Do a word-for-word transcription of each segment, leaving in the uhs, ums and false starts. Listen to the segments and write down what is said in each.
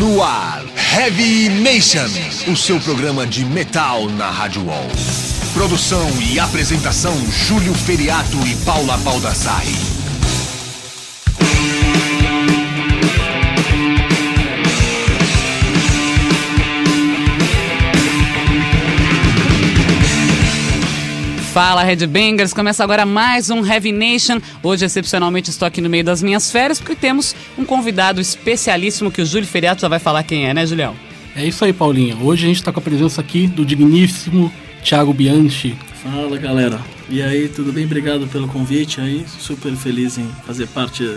No ar, Heavy Nation, o seu programa de metal na Rádio U O L. Produção e apresentação, Júlio Feriato e Paula Baldassari. Fala, Headbangers! Começa agora mais um Heavy Nation. Hoje, excepcionalmente, estou aqui no meio das minhas férias, porque temos um convidado especialíssimo que o Júlio Feriato já vai falar quem é, né, Julião? É isso aí, Paulinha. Hoje a gente está com a presença aqui do digníssimo Thiago Bianchi. Fala, galera. E aí, tudo bem? Obrigado pelo convite aí. Super feliz em fazer parte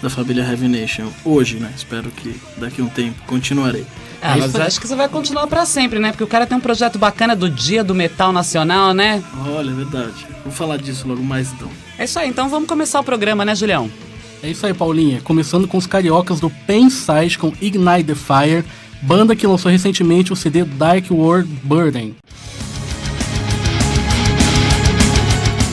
da família Heavy Nation hoje, né? Espero que daqui a um tempo continuarei. Ah, mas acho que você vai continuar pra sempre, né? Porque o cara tem um projeto bacana do Dia do Metal Nacional, né? Olha, é verdade. Vou falar disso logo mais então. É isso aí, então vamos começar o programa, né, Julião? É isso aí, Paulinha. Começando com os cariocas do Penside com Ignite the Fire, banda que lançou recentemente o C D Dark World Burden.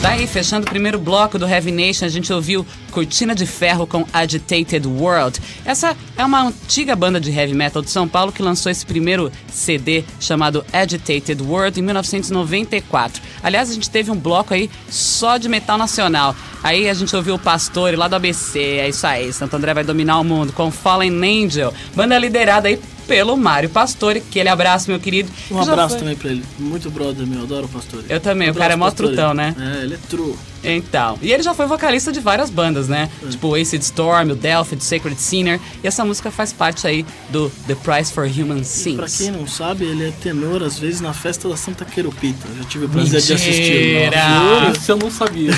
Daí, fechando o primeiro bloco do Heavy Nation, a gente ouviu Cortina de Ferro com Agitated World. Essa é uma antiga banda de heavy metal de São Paulo que lançou esse primeiro C D chamado Agitated World em mil novecentos e noventa e quatro. Aliás, a gente teve um bloco aí só de metal nacional. Aí a gente ouviu o Pastore lá do A B C, é isso aí, Santo André vai dominar o mundo, com Fallen Angel, banda liderada aí pelo Mário Pastore, que ele abraço, meu querido. Um abraço foi... também pra ele. Muito brother meu, adoro o Pastore. Eu também, um o cara é mó trutão, né? É, ele é true. Então, e ele já foi vocalista de várias bandas, né? É. Tipo o Acid Storm, o Delphi, o Sacred Sinner. E essa música faz parte aí do The Price for Human Sins. E pra quem não sabe, ele é tenor, às vezes, na festa da Santa Querupita. Eu já tive o prazer Mentira. de assistir. Não. Isso eu não sabia.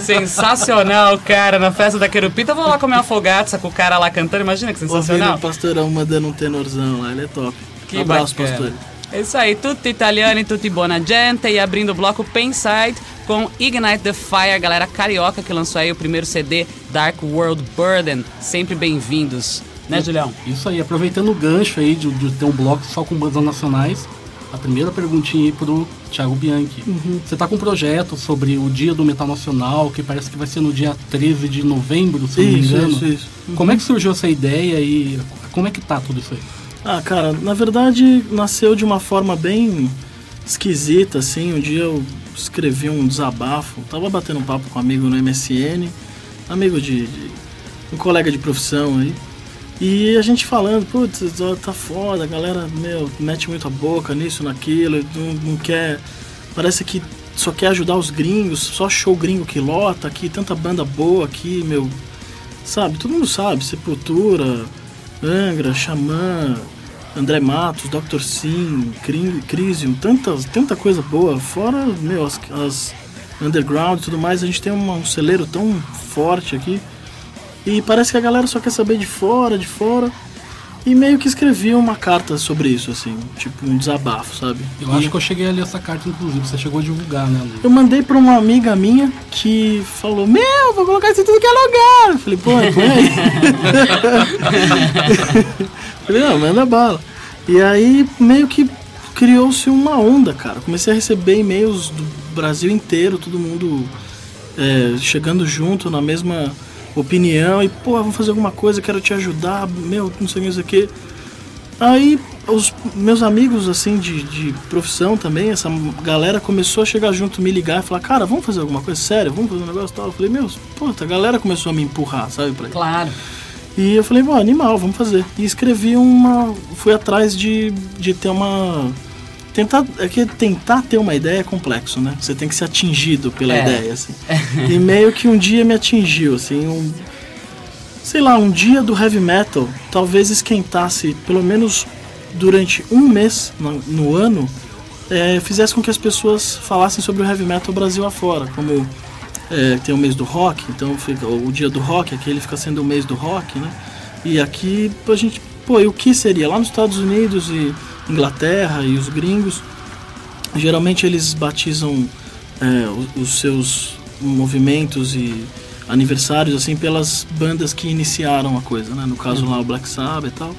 Sensacional, cara. Na festa da Querupita, eu vou lá comer uma fogata com o cara lá cantando. Imagina que sensacional. O pastorão mandando um tenorzão. Não, ele é top. Que abraço, pastor. É isso aí, tutti italiano e tutti buona gente. E abrindo o bloco Penside com Ignite the Fire, a galera carioca que lançou aí o primeiro C D Dark World Burden. Sempre bem-vindos, né, Julião? Isso aí, aproveitando o gancho aí de, de ter um bloco só com bandas nacionais, a primeira perguntinha aí pro Thiago Bianchi. Uhum. Você tá com um projeto sobre o Dia do Metal Nacional, que parece que vai ser no dia treze de novembro, se não me engano. Isso, isso. Uhum. Como é que surgiu essa ideia e como é que tá tudo isso aí? Ah, cara, na verdade nasceu de uma forma bem esquisita, assim. Um dia eu escrevi um desabafo, tava batendo um papo com um amigo no M S N, amigo de, de um colega de profissão aí, e a gente falando, putz, tá foda, a galera, meu, mete muito a boca nisso, naquilo, não, não quer, parece que só quer ajudar os gringos, só show gringo que lota aqui, tanta banda boa aqui, meu, sabe, todo mundo sabe, Sepultura, Angra, Xamã, André Matos, doutor Sim, Crisium, tantas, tanta coisa boa. Fora, meu, as, as underground e tudo mais, a gente tem um, um celeiro tão forte aqui. E parece que a galera só quer saber de fora, de fora. E meio que escrevi uma carta sobre isso, assim, tipo um desabafo, sabe? Eu e... acho que eu cheguei a ler essa carta, inclusive, você chegou a divulgar, né, Lu? Eu mandei pra uma amiga minha que falou, meu, vou colocar isso em tudo que é lugar! Eu falei, pô, põe aí. Falei, não, manda bala. E aí meio que criou-se uma onda, cara. Comecei a receber e-mails do Brasil inteiro, todo mundo é, chegando junto na mesma... opinião, e pô, vamos fazer alguma coisa, quero te ajudar, meu, não sei o que, não sei o que. Aí, os meus amigos, assim, de, de profissão também, essa galera começou a chegar junto, me ligar e falar, cara, vamos fazer alguma coisa, sério, vamos fazer um negócio e tal. Eu falei, meu, puta, a galera começou a me empurrar, sabe, pra Claro. E eu falei, pô, animal, vamos fazer. E escrevi uma, fui atrás de, de ter uma... Tentar, é que tentar ter uma ideia é complexo, né? Você tem que ser atingido pela é. ideia, assim. E meio que um dia me atingiu, assim, um, sei lá, um dia do heavy metal talvez esquentasse, pelo menos durante um mês no, no ano, é, fizesse com que as pessoas falassem sobre o heavy metal Brasil afora, como é, tem o mês do rock, então fica, o dia do rock, aqui ele fica sendo o mês do rock, né? E aqui a gente, pô, e o que seria? Lá nos Estados Unidos e... Inglaterra e os gringos, geralmente eles batizam é, os seus movimentos e aniversários assim pelas bandas que iniciaram a coisa, né? No caso lá o Black Sabbath e tal.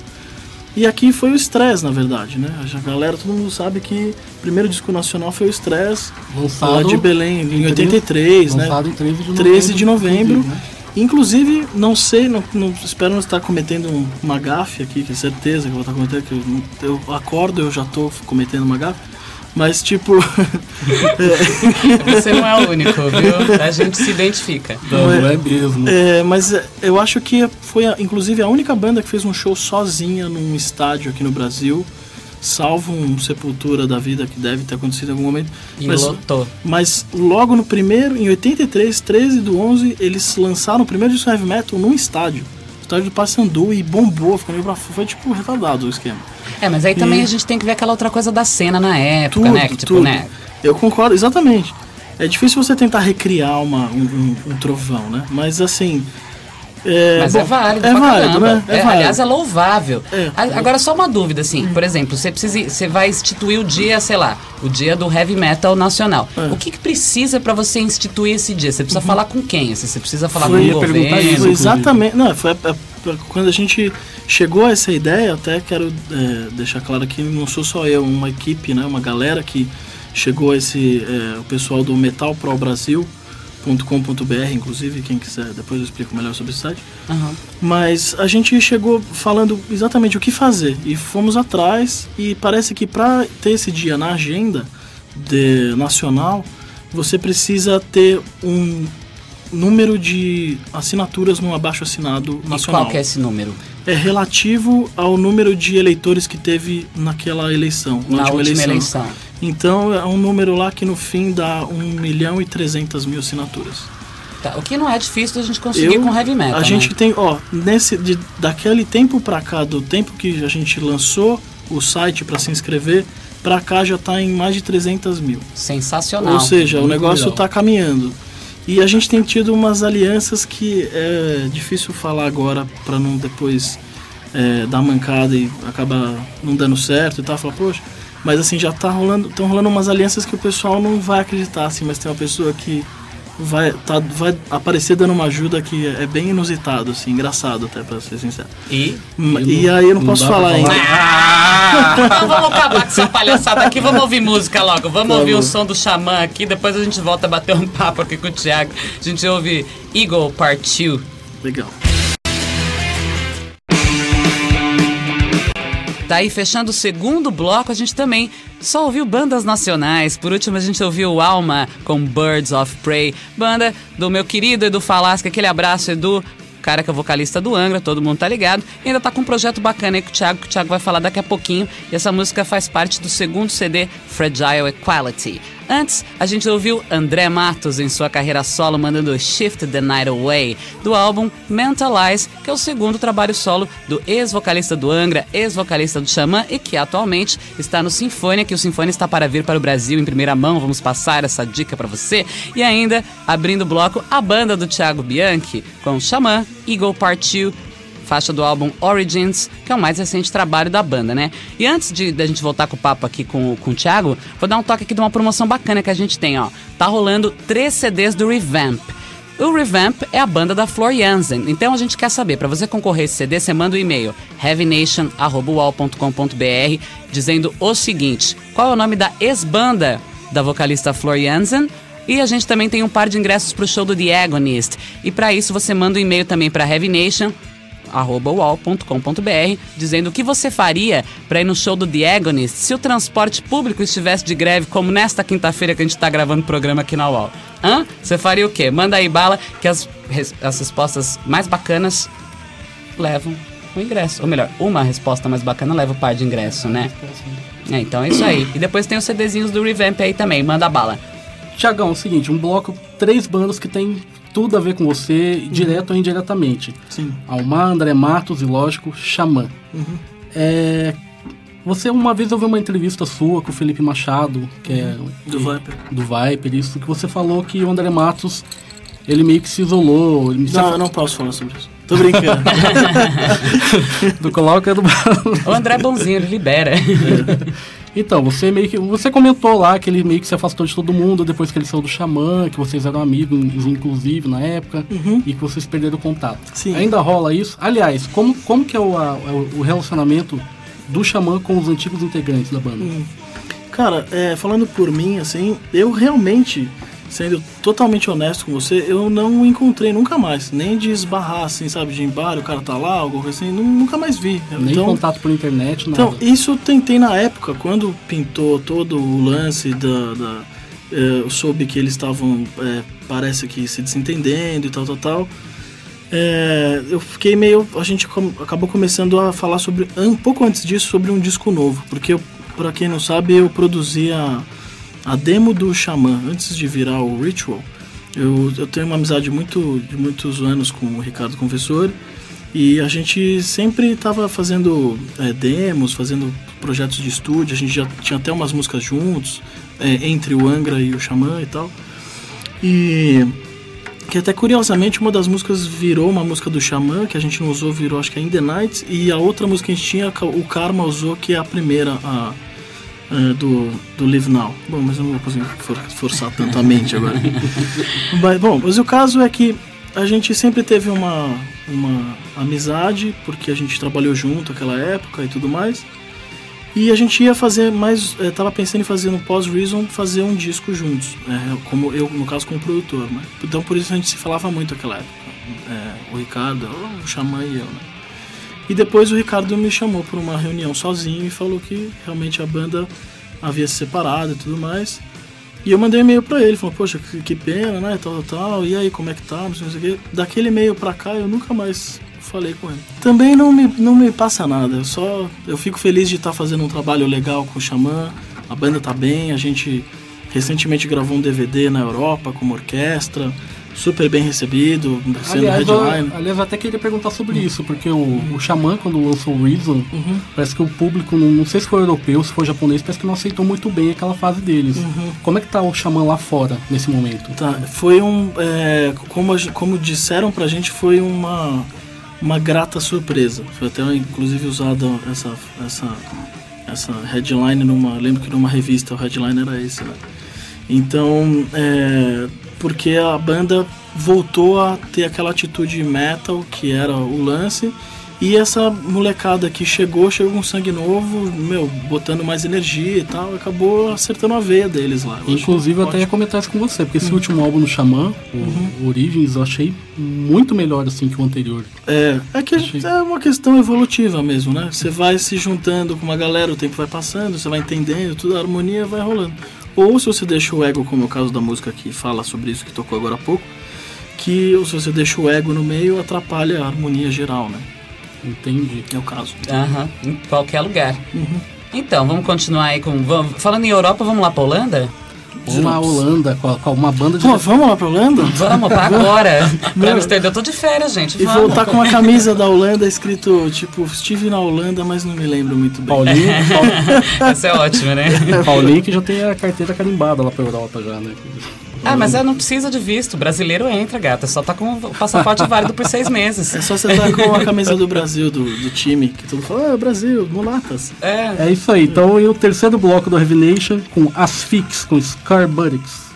E aqui foi o Stress, na verdade, né? A galera, todo mundo sabe que o primeiro disco nacional foi o Stress, lá de Belém, em oitenta e três, né? Lançado em treze de novembro. treze de novembro, né? Inclusive, não sei, não, não, espero não estar cometendo uma gafe aqui, que é certeza que eu vou estar cometendo, que eu, eu acordo e eu já estou cometendo uma gafe, mas tipo... Você não é o único, viu? A gente se identifica. Não, não é mesmo. É, mas eu acho que foi, inclusive, a única banda que fez um show sozinha num estádio aqui no Brasil, salvo um Sepultura da vida, que deve ter acontecido em algum momento. E mas, lotou. Mas logo no primeiro, em oitenta e três, treze do onze, eles lançaram o primeiro disco Heavy Metal num estádio. Estádio do Paysandu, e bombou, ficou meio pra... Foi tipo retardado o esquema. É, mas aí também e... a gente tem que ver aquela outra coisa da cena na época, tudo, né? Que, tipo, tudo. Né? Eu concordo, exatamente. É difícil você tentar recriar uma, um, um, um trovão, né? Mas assim... É, mas bom, é válido, é válido, né? É, é, aliás, é louvável. É. A, agora, só uma dúvida, assim. Hum. Por exemplo, você, precisa, você vai instituir o dia, sei lá, o dia do Heavy Metal Nacional. É. O que, que precisa para você instituir esse dia? Você precisa uhum. falar com quem? Você precisa falar foi, com o governo? Isso, exatamente. Não, foi, quando a gente chegou a essa ideia, até quero é, deixar claro que não sou só eu, uma equipe, né, uma galera que chegou a esse... É, o pessoal do Metal Pro Brasil, .com.br, inclusive, quem quiser, depois eu explico melhor sobre o site. Uhum. Mas a gente chegou falando exatamente o que fazer e fomos atrás, e parece que para ter esse dia na agenda de, nacional, você precisa ter um número de assinaturas no abaixo-assinado nacional. E qual que é esse número? É relativo ao número de eleitores que teve naquela eleição, na, na última, última eleição. eleição. Então é um número lá que no fim dá um milhão e trezentas mil assinaturas. Tá, o que não é difícil a gente conseguir Eu, com Heavy Metal. A né? gente tem, ó, nesse, de, daquele tempo pra cá, do tempo que a gente lançou o site pra se inscrever, pra cá já tá em mais de trezentas mil. Sensacional. Ou seja, o negócio legal. Tá caminhando. E a gente tem tido umas alianças que é difícil falar agora pra não depois é, dar mancada e acabar não dando certo e tal, falar, poxa. Mas assim, já tá rolando, estão rolando umas alianças que o pessoal não vai acreditar, assim, mas tem uma pessoa que vai, tá, vai aparecer dando uma ajuda que é, é bem inusitado, assim, engraçado até, pra ser sincero. E? E, e aí eu não, não posso falar ainda. Ah, então vamos acabar com essa palhaçada aqui, vamos ouvir música logo, vamos tá ouvir bom. O som do Xamã aqui, depois a gente volta a bater um papo aqui com o Thiago. A gente ouve Eagle Part dois. Legal. Tá aí, fechando o segundo bloco, a gente também só ouviu bandas nacionais. Por último, a gente ouviu Alma com Birds of Prey, banda do meu querido Edu Falaschi. Aquele abraço, Edu, cara que é vocalista do Angra, todo mundo tá ligado. E ainda tá com um projeto bacana aí com o Thiago, que o Thiago vai falar daqui a pouquinho. E essa música faz parte do segundo C D, Fragile Equality. Antes, a gente ouviu André Matos em sua carreira solo, mandando Shift the Night Away, do álbum Mentalize, que é o segundo trabalho solo do ex-vocalista do Angra, ex-vocalista do Xamã, e que atualmente está no Sinfonia, que o Sinfonia está para vir para o Brasil em primeira mão, vamos passar essa dica para você. E ainda, abrindo o bloco, a banda do Thiago Bianchi, com Xamã, Eagle Part dois, faixa do álbum Origins, que é o mais recente trabalho da banda, né? E antes de, de a gente voltar com o papo aqui com, com o Thiago, vou dar um toque aqui de uma promoção bacana que a gente tem, ó. Tá rolando três C Ds do Revamp. O Revamp é a banda da Floor Jansen, então a gente quer saber, para você concorrer a esse C D, você manda um e-mail, heavy nation arroba u a l ponto com ponto b r, dizendo o seguinte, qual é o nome da ex-banda da vocalista Floor Jansen? E a gente também tem um par de ingressos pro show do The Agonist. E para isso você manda um e-mail também para heavy nation arroba u a l ponto com ponto b r, dizendo o que você faria para ir no show do The Agonist se o transporte público estivesse de greve, como nesta quinta-feira que a gente está gravando o programa aqui na U O L. Hã? Você faria o quê? Manda aí bala, que as, as respostas mais bacanas levam o ingresso. Ou melhor, uma resposta mais bacana leva o par de ingresso, né? É, então é isso aí. E depois tem os CDzinhos do Revamp aí também, manda bala. Tiagão, é o seguinte, um bloco, três bandas que tem tudo a ver com você, uhum. direto ou indiretamente. Sim. Alma, André Matos e, lógico, Xamã. Uhum. É, você, uma vez eu vi uma entrevista sua com o Felipe Machado, que é... Do que, Viper. Do Viper, isso, que você falou que o André Matos, ele meio que se isolou. Ele não, se... eu não posso falar sobre isso. Tô brincando. Do coloca do... O André é bonzinho, ele libera. Então, você meio que... Você comentou lá que ele meio que se afastou de todo mundo depois que ele saiu do Xamã, que vocês eram amigos, inclusive, na época, uhum. e que vocês perderam contato. Sim. Ainda rola isso? Aliás, como, como que é o, a, o relacionamento do Xamã com os antigos integrantes da banda? Cara, é, falando por mim, assim, eu realmente... sendo totalmente honesto com você, eu não encontrei nunca mais, nem de esbarrar assim, sabe, de embargo, o cara tá lá, alguma coisa assim, nunca mais vi. Nem então, contato por internet, nada. Então, isso eu tentei na época, quando pintou todo o lance da... da eu soube que eles estavam, é, parece que se desentendendo e tal, tal, tal. É, eu fiquei meio... A gente com, acabou começando a falar sobre, um pouco antes disso, sobre um disco novo, porque eu, pra quem não sabe, eu produzia a demo do Xamã, antes de virar o Ritual. Eu, eu tenho uma amizade muito, de muitos anos com o Ricardo Confessori, e a gente sempre estava fazendo é, demos, fazendo projetos de estúdio, a gente já tinha até umas músicas juntos, é, entre o Angra e o Xamã e tal. E que até curiosamente uma das músicas virou uma música do Xamã, que a gente não usou, virou acho que é In The Night, e a outra música que a gente tinha, o Karma usou, que é a primeira, a... Uh, do, do Live Now. Bom, mas eu não vou conseguir for, forçar tanto a mente agora. Mas, bom, mas o caso é que a gente sempre teve uma, uma amizade, porque a gente trabalhou junto naquela época e tudo mais. E a gente ia fazer mais... Estava pensando em fazer no Pós-Reason, fazer um disco juntos. É, como eu, no caso, como produtor. Né? Então, por isso a gente se falava muito naquela época. É, o Ricardo, o Xamã e eu, né? E depois o Ricardo me chamou para uma reunião sozinho e falou que realmente a banda havia se separado e tudo mais. E eu mandei um e-mail para ele, falou, poxa, que, que pena, né, tal, tal, tal, e aí, como é que tá, não sei o quê. Daquele e-mail para cá eu nunca mais falei com ele. Também não me, não me passa nada, eu, só, eu fico feliz de estar tá fazendo um trabalho legal com o Xamã, a banda tá bem, a gente recentemente gravou um D V D na Europa com uma orquestra, super bem recebido, sendo aliás, headline. Eu, aliás, eu até queria perguntar sobre uhum. isso, porque o, uhum. o Xamã, quando lançou o Reason, uhum. parece que o público, não, não sei se foi europeu, se foi japonês, parece que não aceitou muito bem aquela fase deles. Uhum. Como é que tá o Xamã lá fora, nesse momento? Tá, foi um... É, como, como disseram pra gente, foi uma, uma grata surpresa. Foi até, inclusive, usada essa, essa, essa headline numa... Lembro que numa revista o headline era esse, né? Então, é... porque a banda voltou a ter aquela atitude metal que era o lance, e essa molecada que chegou, chegou com sangue novo, meu, botando mais energia e tal, acabou acertando a veia deles lá. Eu Inclusive eu até ia comentar isso com você, porque esse uhum. último álbum do Xamã, o uhum. Origins, eu achei muito melhor assim que o anterior. É, é que achei... é uma questão evolutiva mesmo, né? Você vai se juntando com uma galera, o tempo vai passando, você vai entendendo, tudo, a harmonia vai rolando. Ou se você deixa o ego, como é o caso da música que fala sobre isso, que tocou agora há pouco, que ou se você deixa o ego no meio, atrapalha a harmonia geral, né? Entendi. É o caso. Aham, em qualquer lugar. Uhum. Então, vamos continuar aí com... Vamos, falando em Europa, vamos lá pra Holanda? Vamos lá, Holanda, com, com uma banda de... Pô, vamos lá pra Holanda? Vamos, pra agora. Pra eu tô de férias, gente. E vamos. Voltar com uma camisa da Holanda escrito, tipo, estive na Holanda, mas não me lembro muito bem. Paulinho. Paulinho. Essa é ótima, né? Paulinho que já tem a carteira carimbada lá pra Europa já, né? Ah, mas ela não precisa de visto. O brasileiro entra, gata. Só tá com o passaporte válido por seis meses. É só você tá com a camisa do Brasil, do, do time, que todo mundo fala, ah, Brasil, mulatas. É. É isso aí. Então, e o terceiro bloco do Heavy Nation com Asphyx, com Scar Buttocks.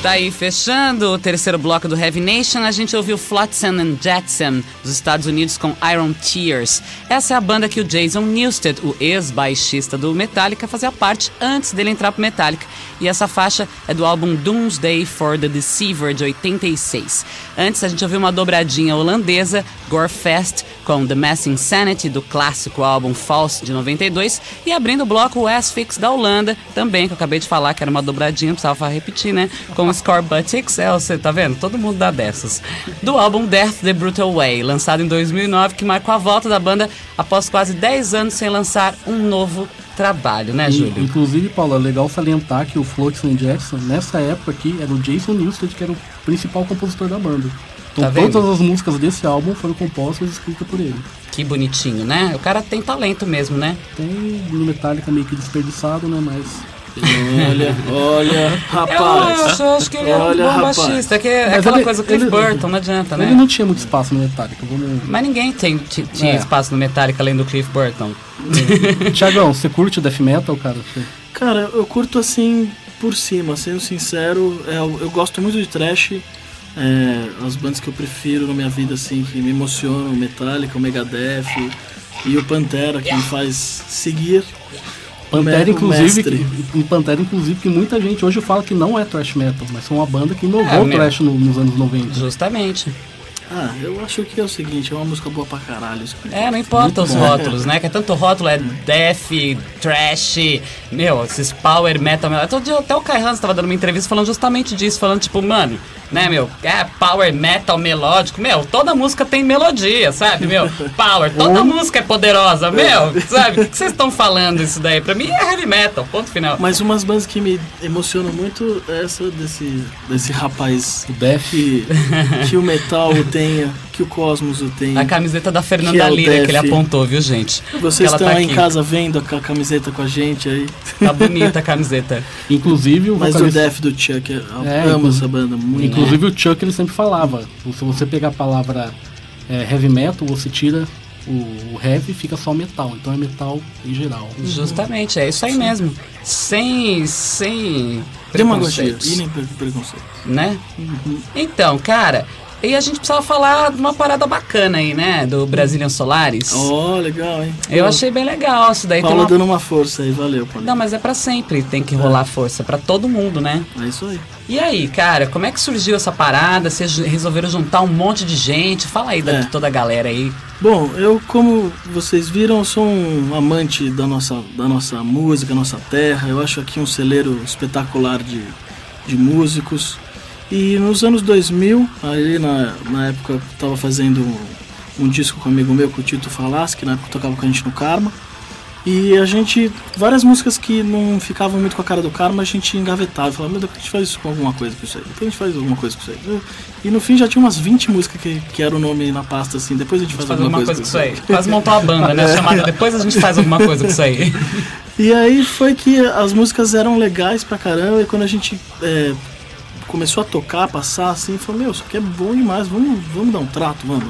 Tá aí, fechando o terceiro bloco do Heavy Nation, a gente ouviu Flotsam and Jetsam, dos Estados Unidos, com Iron Tears. Essa é a banda que o Jason Newsted, o ex-baixista do Metallica, fazia parte antes dele entrar pro Metallica. E essa faixa é do álbum Doomsday for the Deceiver, de oitenta e seis. Antes, a gente ouviu uma dobradinha holandesa, Gorefest, com The Mass Insanity, do clássico álbum False, de noventa e dois. E abrindo o bloco, o Asphyx, da Holanda, também, que eu acabei de falar que era uma dobradinha, precisava repetir, né? Com Scar Buttocks, é, você tá vendo? Todo mundo dá dessas. Do álbum Death the Brutal Way, lançado em dois mil e nove, que marcou a volta da banda após quase dez anos sem lançar um novo trabalho, né, Júlio? Inclusive, Paula, é legal salientar que o Flotsam and Jetsam, nessa época aqui, era o Jason Newsted, que era o principal compositor da banda. Então, tá todas as músicas desse álbum foram compostas e escritas por ele. Que bonitinho, né? O cara tem talento mesmo, né? Tem no Metallica meio que desperdiçado, né, mas... Olha, olha, rapaz. Eu acho, acho que ele é um bom baixista, que é aquela ele, coisa do Cliff ele, Burton, não adianta, ele né? Ele não tinha muito espaço no Metallica. Vamos... Mas ninguém tem, t- tinha é. espaço no Metallica além do Cliff Burton. Tiagão, você curte o Death Metal, cara? Cara, eu curto assim, por cima, sendo sincero, eu, eu gosto muito de thrash. É, as bandas que eu prefiro na minha vida, assim, que me emocionam, o Metallica, o Megadeth e o Pantera, que me faz seguir. Pantera, inclusive, que, Pantera, inclusive, que muita gente hoje fala que não é thrash metal, mas são uma banda que inovou o é, thrash no, nos anos noventa. Justamente. Ah, eu acho que é o seguinte, é uma música boa pra caralho. É, não importa muito os bom. Rótulos, né? Que é tanto rótulo, é death, trash, meu, esses power metal. Todo dia, até o Kai Hansen tava dando uma entrevista falando justamente disso, falando tipo, mano, né, meu, é power metal melódico. Meu, toda música tem melodia, sabe, meu? Power, toda música é poderosa, meu, sabe? O que vocês estão falando isso daí? Pra mim é heavy metal, ponto final. Mas umas bandas que me emocionam muito é essa desse, desse rapaz, o death, que o metal tenha, que o Cosmos o tenha. A camiseta da Fernanda que é Lira, que ele apontou, viu, gente? Vocês estão tá aí aqui em casa vendo a camiseta com a gente aí. Tá bonita a camiseta. Inclusive o Mas vocalista... o Death do Chuck, eu é, amo essa banda muito. Inclusive é. o Chuck, ele sempre falava, se você pegar a palavra é, heavy metal, você tira o, o heavy e fica só metal. Então é metal em geral. Justamente, é isso aí Sim. mesmo. Sem... sem... demagogia. E nem preconceito. Né? Uhum. Então, cara... E a gente precisava falar de uma parada bacana aí, né? Do Brazilian Solaris. Oh, legal, hein? Eu oh. achei bem legal isso daí. Paula uma... dando uma força aí, valeu, Paulo. Não, mas é pra sempre, tem que é. rolar força pra todo mundo, né? É isso aí. E aí, cara, como é que surgiu essa parada? Vocês resolveram juntar um monte de gente? Fala aí da, é. de toda a galera aí. Bom, eu, como vocês viram, sou um amante da nossa, da nossa música, nossa terra. Eu acho aqui um celeiro espetacular de, de músicos. E nos anos dois mil, ali na, na época eu estava fazendo um, um disco com um amigo meu, com o Tito Falaschi, que na época tocava com a gente no Karma. E a gente, várias músicas que não ficavam muito com a cara do Karma, a gente engavetava. Falava, meu Deus, a gente faz isso com alguma coisa com isso aí. Depois a gente faz alguma coisa com isso aí. E no fim já tinha umas vinte músicas que, que era o nome na pasta, assim, depois a gente, a gente faz, faz alguma coisa, coisa com isso aí. Quase montou a banda, né? É. Chamada Depois a gente faz alguma coisa com isso aí. E aí foi que as músicas eram legais pra caramba, e quando a gente... É, começou a tocar, passar assim, e falou, meu, isso aqui é bom demais, vamos, vamos dar um trato, vamos.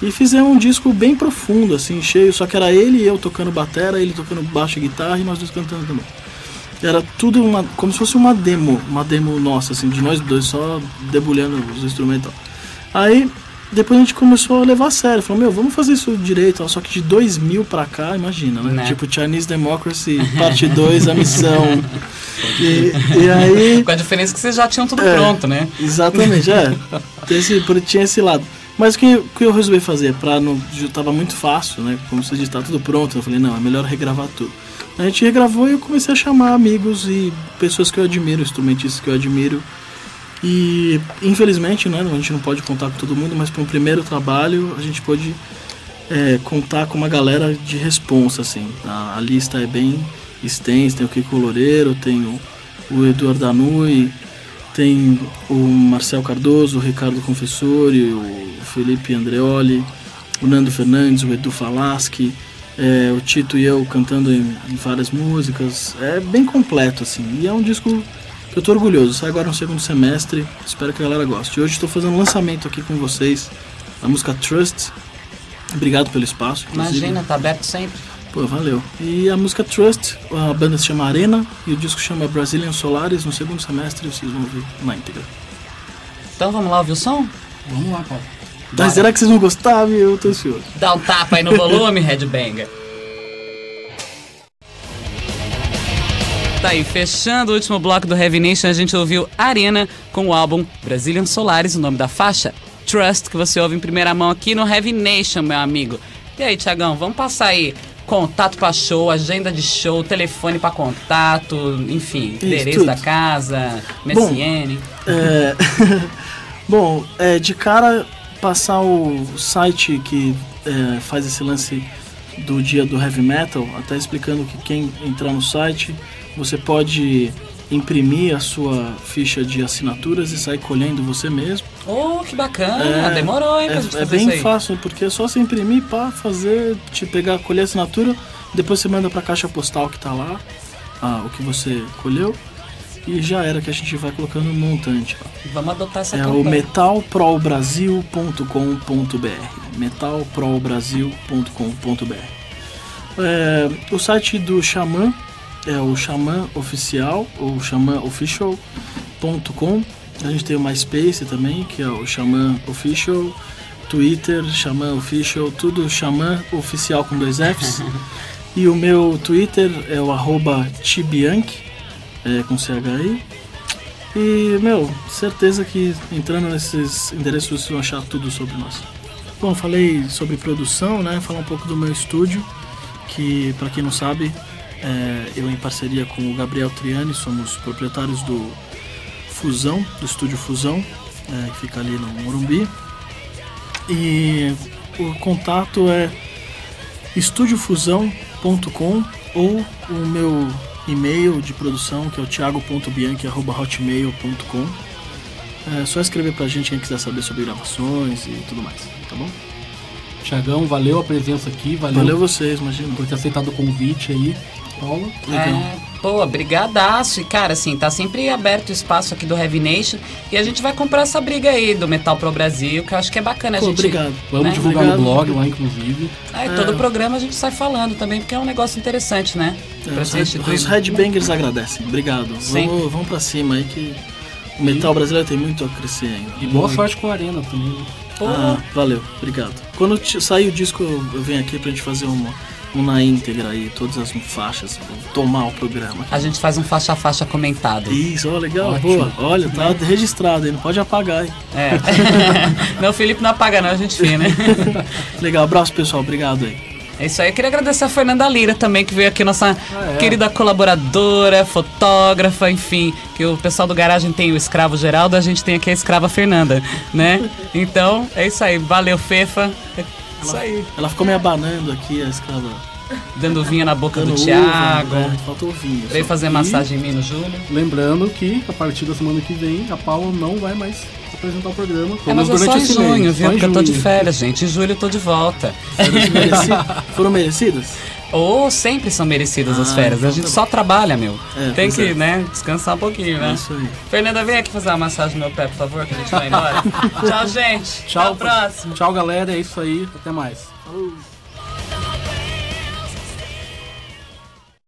E fizemos um disco bem profundo, assim, cheio, só que era ele e eu tocando batera, ele tocando baixo e guitarra e nós dois cantando também. Era tudo uma, como se fosse uma demo, uma demo nossa, assim, de nós dois, só debulhando os instrumentos. Aí, depois a gente começou a levar a sério, falou, meu, vamos fazer isso direito, só que de dois mil pra cá, imagina, né? Não. Tipo, Chinese Democracy, parte dois, a missão... E, e aí, com a diferença que vocês já tinham tudo é, pronto, né? Exatamente, é. Esse, tinha esse lado. Mas o que, que eu resolvi fazer? Pra não, tava muito fácil, né? Como se está tudo pronto. Eu falei, não, é melhor regravar tudo. A gente regravou e eu comecei a chamar amigos e pessoas que eu admiro, instrumentistas que eu admiro. E, infelizmente, né? A gente não pode contar com todo mundo, mas para um primeiro trabalho a gente pôde é, contar com uma galera de responsa, assim. A, a lista é bem... Stens, tem o Kiko Loureiro, tem o, o Edu Ardanui, tem o Marcel Cardoso, o Ricardo Confessori, o Felipe Andreoli, o Nando Fernandes, o Edu Falaschi, é, o Tito e eu cantando em, em várias músicas. É bem completo, assim, e é um disco que eu tô orgulhoso. Sai agora no segundo semestre, espero que a galera goste. Hoje estou fazendo um lançamento aqui com vocês, a música Trust. Obrigado pelo espaço. Inclusive. Imagina, tá aberto sempre. Pô, valeu. E a música Trust, a banda se chama Arena e o disco chama Brazilian Solaris. No segundo semestre vocês vão ouvir na íntegra. Então vamos lá ouvir o som? Vamos lá, Paulo. Mas será que vocês vão gostar? Eu tô ansioso. Dá um tapa aí no volume, Headbanger. Tá aí, fechando o último bloco do Heavy Nation, a gente ouviu Arena com o álbum Brazilian Solaris, o nome da faixa Trust, que você ouve em primeira mão aqui no Heavy Nation, meu amigo. E aí, Thiagão, vamos passar aí contato pra show, agenda de show, telefone pra contato, enfim, isso, endereço tudo. Da casa, M S N. Bom, é, bom é, de cara, passar o site que é, faz esse lance do dia do heavy metal, até explicando que quem entrar no site, você pode imprimir a sua ficha de assinaturas e sair colhendo você mesmo. Oh, que bacana, é, demorou, hein? É, pra é bem isso aí. Fácil, porque é só você imprimir para fazer, te pegar, colher a assinatura, depois você manda para a caixa postal que tá lá, ah, o que você colheu, e já era que a gente vai colocando um montante. Vamos adotar essa campanha. É o metal pro brasil ponto com ponto b r, metal pro brasil ponto com ponto b r. É, o site do Xamã é o Shaman Official ou Shaman Official ponto com. A gente tem o MySpace também, que é o Shaman Official, Twitter, Shaman Official, tudo Shaman Oficial com dois Fs. E o meu Twitter é o arroba Tibianchi, é, com C H I. E, meu, certeza que entrando nesses endereços vocês vão achar tudo sobre nós. Bom, falei sobre produção, né? Falar um pouco do meu estúdio, que, pra quem não sabe, é, eu em parceria com o Gabriel Triani, somos proprietários do Fusão, do estúdio Fusão, é, que fica ali no Morumbi. E o contato é estúdio fusão ponto com ou o meu e-mail de produção, que é o thiago ponto bianchi arroba hotmail ponto com. É só escrever pra gente quem quiser saber sobre gravações e tudo mais, tá bom? Thiagão, valeu a presença aqui, valeu, valeu vocês, imagina, por ter aceitado o convite aí. Paula, legal. É... Pô, brigadaço. E, cara, assim, tá sempre aberto o espaço aqui do Heavy Nation. E a gente vai comprar essa briga aí do Metal Pro Brasil, que eu acho que é bacana. Pô, a gente... obrigado. Vamos, né, divulgar no blog lá, inclusive. É, é, todo o programa a gente sai falando também, porque é um negócio interessante, né? É, pra ser instituído. Os headbangers agradecem. Obrigado. Vamos, vamos pra cima aí, que o metal brasileiro tem muito a crescer ainda. E boa sorte com a Arena também. Pô. Ah, valeu. Obrigado. Quando t- sair o disco, eu venho aqui pra gente fazer uma... Um na íntegra aí, todas as faixas, tomar o programa. A gente faz um faixa a faixa comentado. Isso, ó, legal, boa. Olha, tá registrado aí, não pode apagar aí. É. Não, o Felipe não apaga não, a gente vê, né? Legal, abraço pessoal, obrigado aí. É isso aí, eu queria agradecer a Fernanda Lira também, que veio aqui, nossa ah, é. querida colaboradora, fotógrafa, enfim, que o pessoal do Garagem tem o escravo Geraldo, a gente tem aqui a escrava Fernanda, né? Então, é isso aí, valeu, Fefa. Isso aí. Ela ficou me abanando aqui, a escrava. Dando vinho na boca Dando do Thiago. Uva, né? Faltou vinho. Veio fazer que... massagem em mim no Júlio. Lembrando que a partir da semana que vem a Paula não vai mais apresentar o programa. É, mas é só em junho, viu? Porque eu tô de férias, gente. Em julho eu tô de volta. Foram merecidas? Ou sempre são merecidas ah, as férias. A gente só trabalha, meu. É, tem que, é. né, descansar um pouquinho, né? É isso aí. Fernanda, vem aqui fazer uma massagem no meu pé, por favor, que a gente vai embora. Tchau, gente. Tchau, até o próximo. Tchau, galera. É isso aí. Até mais. Uh.